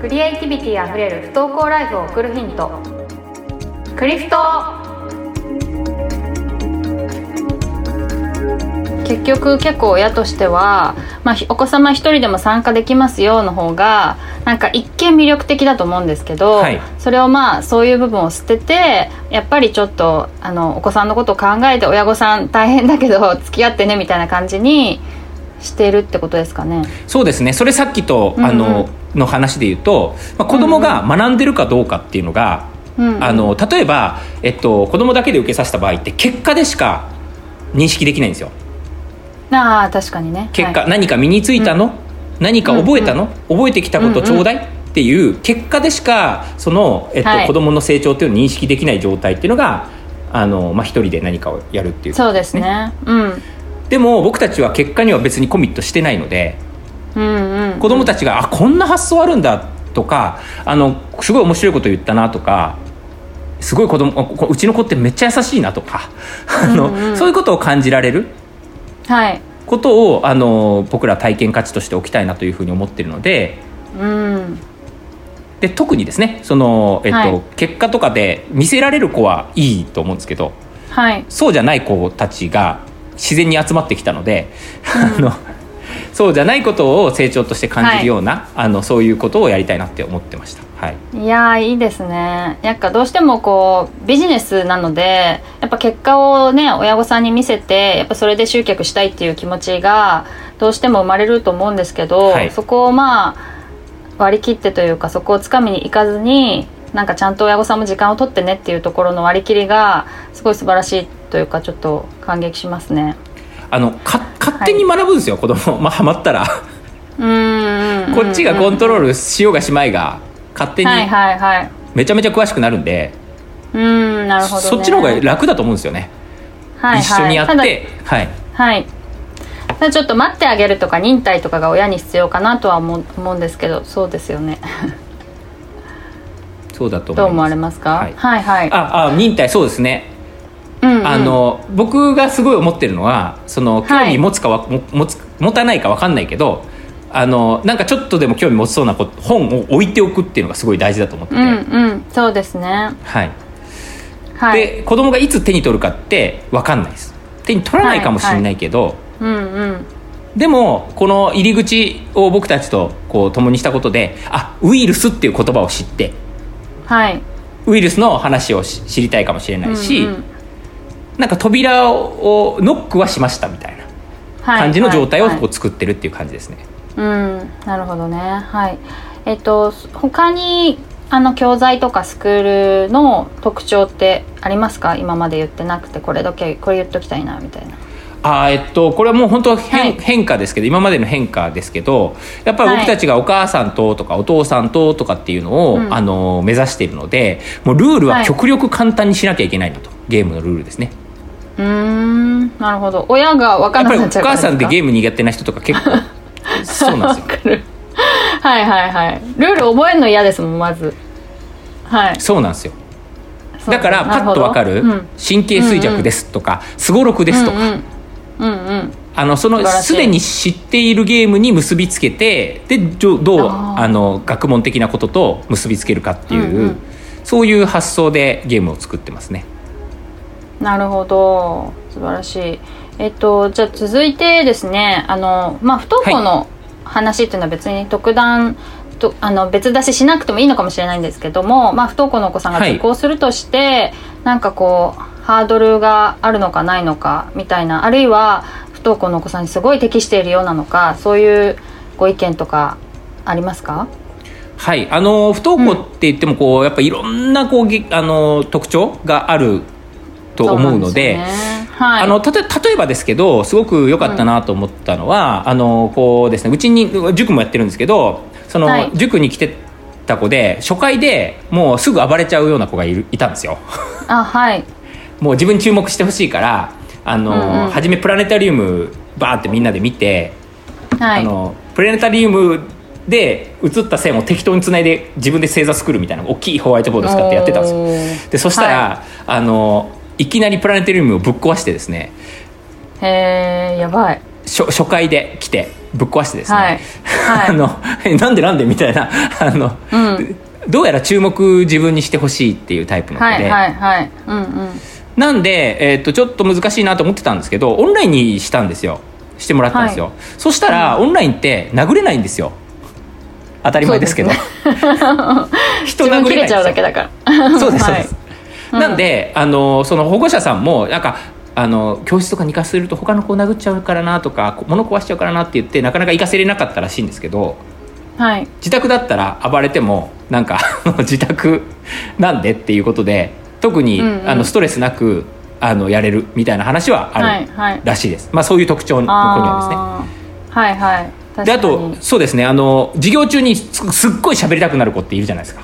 クリエイティビティあふれる不登校ライフを送るヒント、クリフト。結局結構親としては、お子様一人でも参加できますよの方がなんか一見魅力的だと思うんですけど、はい、それをそういう部分を捨てて、やっぱりちょっとお子さんのことを考えて、親御さん大変だけど付き合ってねみたいな感じにしてるってことですかね。そうですね。それさっきと、の話で言うと、子供が学んでるかどうかっていうのが、例えば、子供だけで受けさせた場合って結果でしか認識できないんですよ。確かにね。結果、何か身についたの、何か覚えたの、覚えてきたことちょうだいっていう結果でしかその、子供の成長っていうのを認識できない状態っていうのが一人で何かをやるっていう、ね、そうですね、でも僕たちは結果には別にコミットしてないので、子供たちがこんな発想あるんだとか、すごい面白いこと言ったなとか、すごいうちの子ってめっちゃ優しいなとかそういうことを感じられることを、僕ら体験価値としておきたいなというふうに思っているので、で特にですね、結果とかで見せられる子はいいと思うんですけど、そうじゃない子たちが自然に集まってきたので、そうじゃないことを成長として感じるような、そういうことをやりたいなって思ってました。いやー、いいですね。なんかどうしてもビジネスなので、やっぱ結果をね、親御さんに見せて、やっぱそれで集客したいっていう気持ちがどうしても生まれると思うんですけど、そこを割り切ってというか、そこをつかみに行かずに、なんかちゃんと親御さんも時間を取ってねっていうところの割り切りがすごい素晴らしいというか、ちょっと感激しますね。勝手に学ぶんですよ、子供ハマったらこっちがコントロールしようがしまいが勝手にめちゃめちゃ詳しくなるんで、なるほどね、そっちの方が楽だと思うんですよね、一緒にやって。ただちょっと待ってあげるとか忍耐とかが親に必要かなとは思うんですけど、そうですよねそうだと思います。どう思われますか？忍耐、そうですね。僕がすごい思ってるのは、興味持つか持たないか分かんないけど、なんかちょっとでも興味持ちそうな本を置いておくっていうのがすごい大事だと思ってて、そうですね、で子供がいつ手に取るかって分かんないです。手に取らないかもしれないけど、でもこの入り口を僕たちと共にしたことで、ウイルスっていう言葉を知って、ウイルスの話を知りたいかもしれないし、なんか扉をノックはしましたみたいな感じの状態を作ってるっていう感じですね。なるほどね。他に教材とかスクールの特徴ってありますか？今まで言ってなくてこれ言っときたいなみたいな。これはもう本当変化ですけど、今までの変化ですけど、やっぱり僕たちがお母さんととかお父さんととかっていうのを、目指しているので、もうルールは極力簡単にしなきゃいけないなと、ゲームのルールですね。なるほど。親が分からなくなっちゃうからですか？やっぱりお母さんでゲーム苦手な人とか結構そうなんですよ分かるルール覚えるの嫌ですもん、まず。そうなんですよ。だからパッと分かる、神経衰弱ですとかすごろくですとか、すでに知っているゲームに結びつけて、でどう学問的なことと結びつけるかっていう、そういう発想でゲームを作ってますね。なるほど、素晴らしい。じゃあ続いてですね、不登校の話っていうのは別に特段と別出ししなくてもいいのかもしれないんですけども、不登校のお子さんが受講するとして、なんかハードルがあるのかないのかみたいな、あるいは不登校のお子さんにすごい適しているようなのか、そういうご意見とかありますか？不登校って言ってもやっぱいろんな特徴があると思うので、例えばですけど、すごく良かったなと思ったのは、ですね、うちに塾もやってるんですけど、塾に来てた子で、初回でもうすぐ暴れちゃうような子がいたんですよもう自分注目してほしいから、初めプラネタリウムバーってみんなで見て、プラネタリウムで映った線を適当につないで自分で星座作るみたいな大きいホワイトボード使ってやってたんですよ。でそしたら、いきなりプラネタリウムをぶっ壊してですね、やばい。初回で来て、ぶっ壊してですね、はいはい、なんでみたいなどうやら注目自分にしてほしいっていうタイプの子で、はいはいはい、うんうん、なんで、ちょっと難しいなと思ってたんですけどオンラインにしたんですよ、してもらったんですよ、はい、そしたら、うん、オンラインって殴れないんですよ、当たり前ですけど、ね、人殴れないんですよ、自分切れちゃうだけだからそうですそうです、はい、うん、なんでその保護者さんもなんか教室とかに行かせると他の子を殴っちゃうからなとか物壊しちゃうからなって言ってなかなか行かせれなかったらしいんですけど、はい、自宅だったら暴れてもなんか自宅なんでっていうことで特に、うんうん、ストレスなくやれるみたいな話はあるらしいです、はいはい、まあ、そういう特徴の子にはですね、はいはい、確かに。で、あとそうですね、授業中にすっごい喋りたくなる子っているじゃないですか。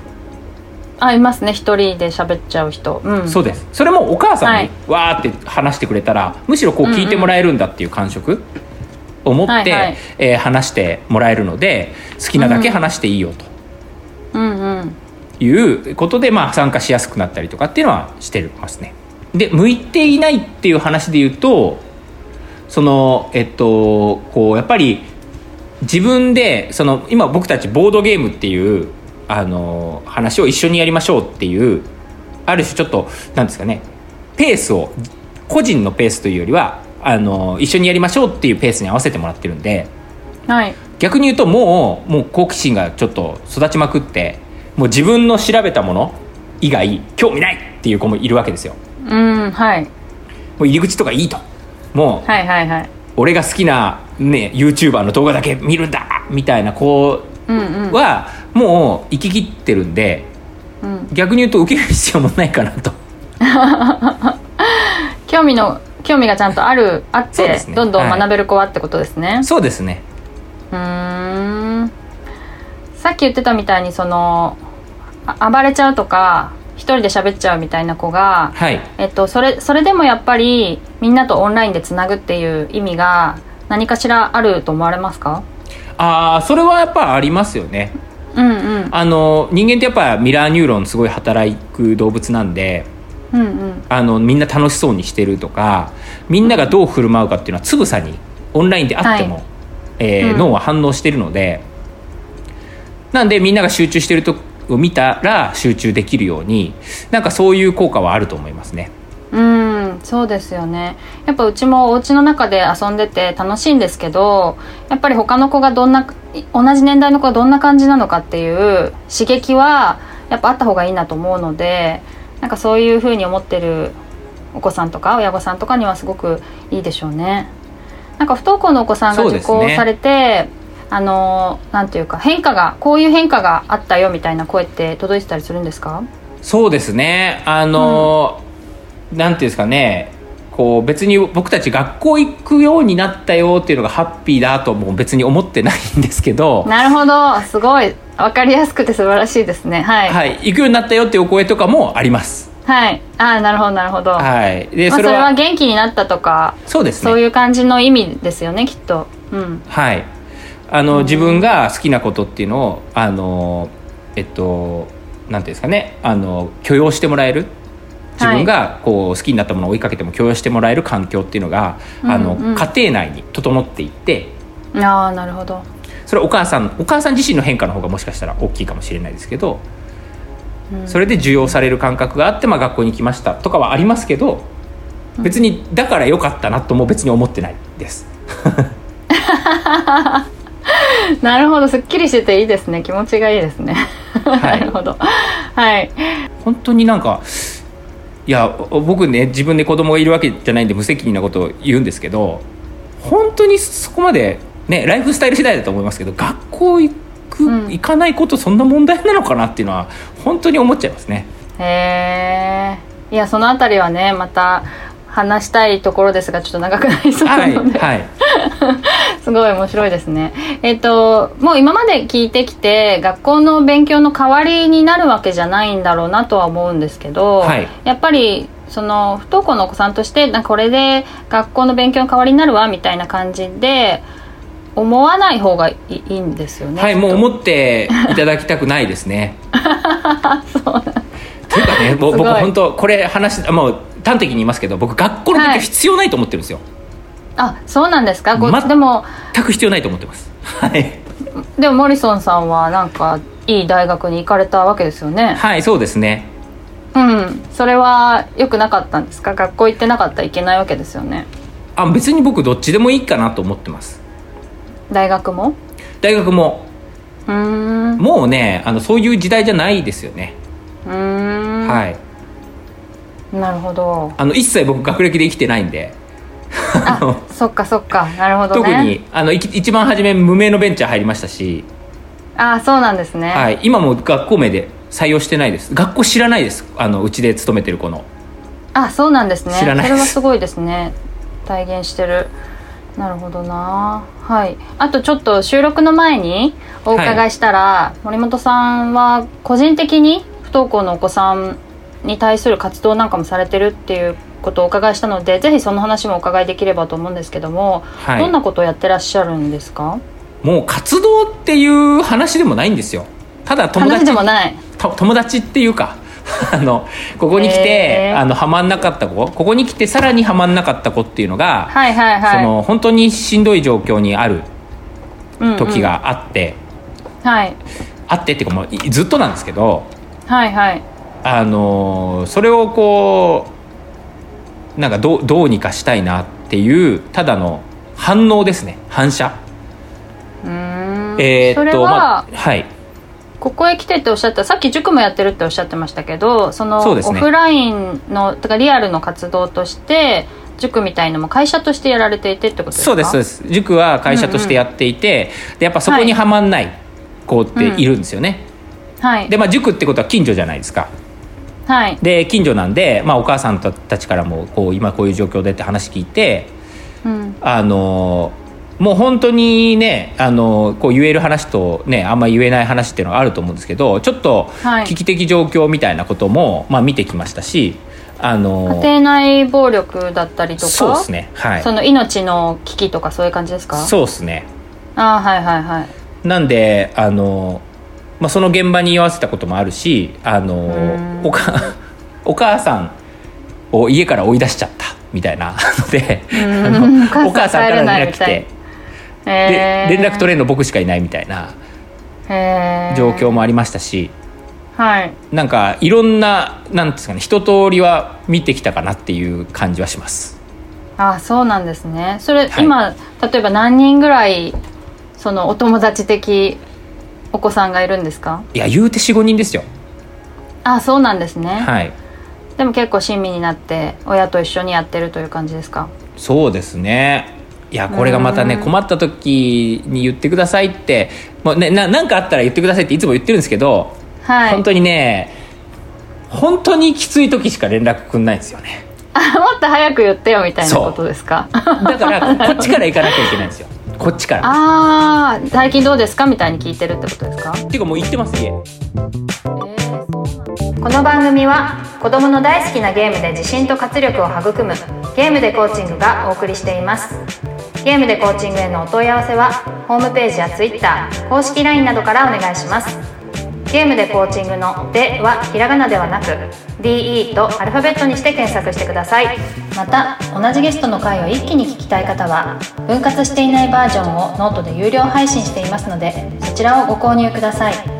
あ、いますね、一人で喋っちゃう人、うん、そうです。それもお母さんにわーって話してくれたら、はい、むしろこう聞いてもらえるんだっていう感触を持って、はいはい、話してもらえるので好きなだけ話していいよと、うんうんうん、いうことで、まあ、参加しやすくなったりとかっていうのはしてますね。で、向いていないっていう話で言うとこうやっぱり自分で今僕たちボードゲームっていう話を一緒にやりましょうっていうある種ちょっとなんですかね、ペースを個人のペースというよりは一緒にやりましょうっていうペースに合わせてもらってるんで、はい、逆に言うともう好奇心がちょっと育ちまくってもう自分の調べたもの以外興味ないっていう子もいるわけですよ、うん、はい、もう入り口とかいいともう、はいはいはい、俺が好きな、ね、YouTuber の動画だけ見るんだみたいな子は、うんうん、もう行き切ってるんで、うん、逆に言うと受ける必要もないかなと興味がちゃんとあって、ね、どんどん学べる子はってことですね、はい、そうですね。さっき言ってたみたいに暴れちゃうとか一人で喋っちゃうみたいな子が、はい、それでもやっぱりみんなとオンラインでつなぐっていう意味が何かしらあると思われますか？あ、それはやっぱありますよね、うんうん、人間ってやっぱミラーニューロンすごい働く動物なんで、うんうん、みんな楽しそうにしてるとかみんながどう振る舞うかっていうのはつぶさにオンラインであっても、はい、うん、脳は反応してるので、なんでみんなが集中してるとを見たら集中できるようになんかそういう効果はあると思いますね。そうですよね。やっぱうちもお家の中で遊んでて楽しいんですけど、やっぱり他の子が同じ年代の子がどんな感じなのかっていう刺激はやっぱあった方がいいなと思うので、なんかそういう風に思ってるお子さんとか親御さんとかにはすごくいいでしょうね。なんか不登校のお子さんが受講されて、なんていうかこういう変化があったよみたいな声って届いてたりするんですか？そうですね。なんていうんですかね、こう別に僕たち学校行くようになったよっていうのがハッピーだとも別に思ってないんですけど。なるほど、すごい分かりやすくて素晴らしいですね。はい、はい、行くようになったよっていうお声とかもあります。はい、あ、なるほどなるほど、はい、でそれは、まあ、それは元気になったとか、そうですね、そういう感じの意味ですよね、きっと、うん、はい、自分が好きなことっていうのをなんていうんですかね、許容してもらえる、自分がこう好きになったものを追いかけても許容してもらえる環境っていうのが、はい、家庭内に整っていって、あ、なるほど。それはお母さん自身の変化の方がもしかしたら大きいかもしれないですけど、うん、それで受容される感覚があって、まあ、学校に来ましたとかはありますけど、別にだから良かったなとも別に思ってないですなるほど、すっきりしてていいですね、気持ちがいいですねなるほど、はい、本当になんかいや僕ね、自分で子供がいるわけじゃないんで無責任なことを言うんですけど、本当にそこまで、ね、ライフスタイル次第だと思いますけど、学校行かないことそんな問題なのかなっていうのは本当に思っちゃいますね。へえ、いやそのあたりはねまた話したいところですが、ちょっと長くなりそうなので、はいはい、すごい面白いですね。もう今まで聞いてきて学校の勉強の代わりになるわけじゃないんだろうなとは思うんですけど、はい、やっぱり不登校のお子さんとしてなんかこれで学校の勉強の代わりになるわみたいな感じで思わない方がいいんですよね。はい、もう思っていただきたくないですねそうなんというかね、僕本当これ話もう端的に言いますけど、僕学校の勉強必要ないと思ってるんですよ。あ、そうなんですか。でも全く必要ないと思ってます、はい、でもモリソンさんはなんかいい大学に行かれたわけですよね。はい、そうですね、うん、それは良くなかったんですか。学校行ってなかったらいけないわけですよね。あ、別に僕どっちでもいいかなと思ってます。大学も？大学も。うーん、もうね、そういう時代じゃないですよね。うーん、はい、なるほど。一切僕学歴で生きてないんであ、そっかそっか、なるほどね。特に一番初め無名のベンチャー入りましたし。あ、そうなんですね、はい、今も学校名で採用してないです。学校知らないです。うちで勤めてる子の。あ、そうなんですね。知らないです。それはすごいですね、体現してる。なるほどな、はい、あとちょっと収録の前にお伺いしたら、はい、森本さんは個人的に不登校のお子さんに対する活動なんかもされてるっていうことをお伺いしたので、ぜひその話もお伺いできればと思うんですけども、はい、どんなことをやってらっしゃるんですか？もう活動っていう話でもないんですよ。ただ友達でもない、友達っていうかここに来てハマんなかった子、ここに来てさらにハマんなかった子っていうのが、はいはいはい、本当にしんどい状況にある時があって、うんうん、はい、あってっていうかもうずっとなんですけど、はいはい、それをこうなんかどうにかしたいなっていうただの反応ですね、反射。それは、まあ、はい。ここへ来てっておっしゃった、さっき塾もやってるっておっしゃってましたけど、そのオフラインの、とかリアルの活動として塾みたいのも会社としてやられていてってことですか？そうですそうです、塾は会社としてやっていて、うんうん、でやっぱそこにはまんない子っているんですよね、はい、うん、で、まあ、塾ってことは近所じゃないですか、はい、で近所なんで、まあ、お母さんたちからもこう今こういう状況でって話聞いて、うん、もう本当にね、こう言える話と、ね、あんまり言えない話っていうのがあると思うんですけど、ちょっと危機的状況みたいなことも、まあ、見てきましたし、家庭内暴力だったりとか。そうですね、はい、その命の危機とかそういう感じですか？そうですね。あ、はいはいはい、なんでまあ、その現場に居合わせたこともあるし、お母さんを家から追い出しちゃったみたいなのでお母さんから連絡来てで連絡取れるの僕しかいないみたいな状況もありましたし、はい、なんかいろんな、なんですかね、一通りは見てきたかなっていう感じはします。あ、そうなんですね。それ、はい、今例えば何人ぐらいそのお友達的お子さんがいるんですか？いや、言うて 4,5 人ですよ。あ、そうなんですね、はい。でも結構親身になって親と一緒にやってるという感じですか？そうですね。いや、これがまたね、困った時に言ってくださいって、もうね、なんかあったら言ってくださいっていつも言ってるんですけど、はい、本当にね、本当にきつい時しか連絡くんないんですよね。もっと早く言ってよみたいなことですか？だからこっちから行かなきゃいけないんですよ。こっちから。ああ、最近どうですかみたいに聞いてるってことですか？っていうかもう言ってますね。この番組は子どもの大好きなゲームで自信と活力を育むゲームでコーチングがお送りしています。ゲームでコーチングへのお問い合わせはホームページや Twitter 公式 LINE などからお願いします。ゲームでコーチングのではひらがなではなく DE とアルファベットにして検索してください。また同じゲストの回を一気に聞きたい方は分割していないバージョンをノートで有料配信していますので、そちらをご購入ください。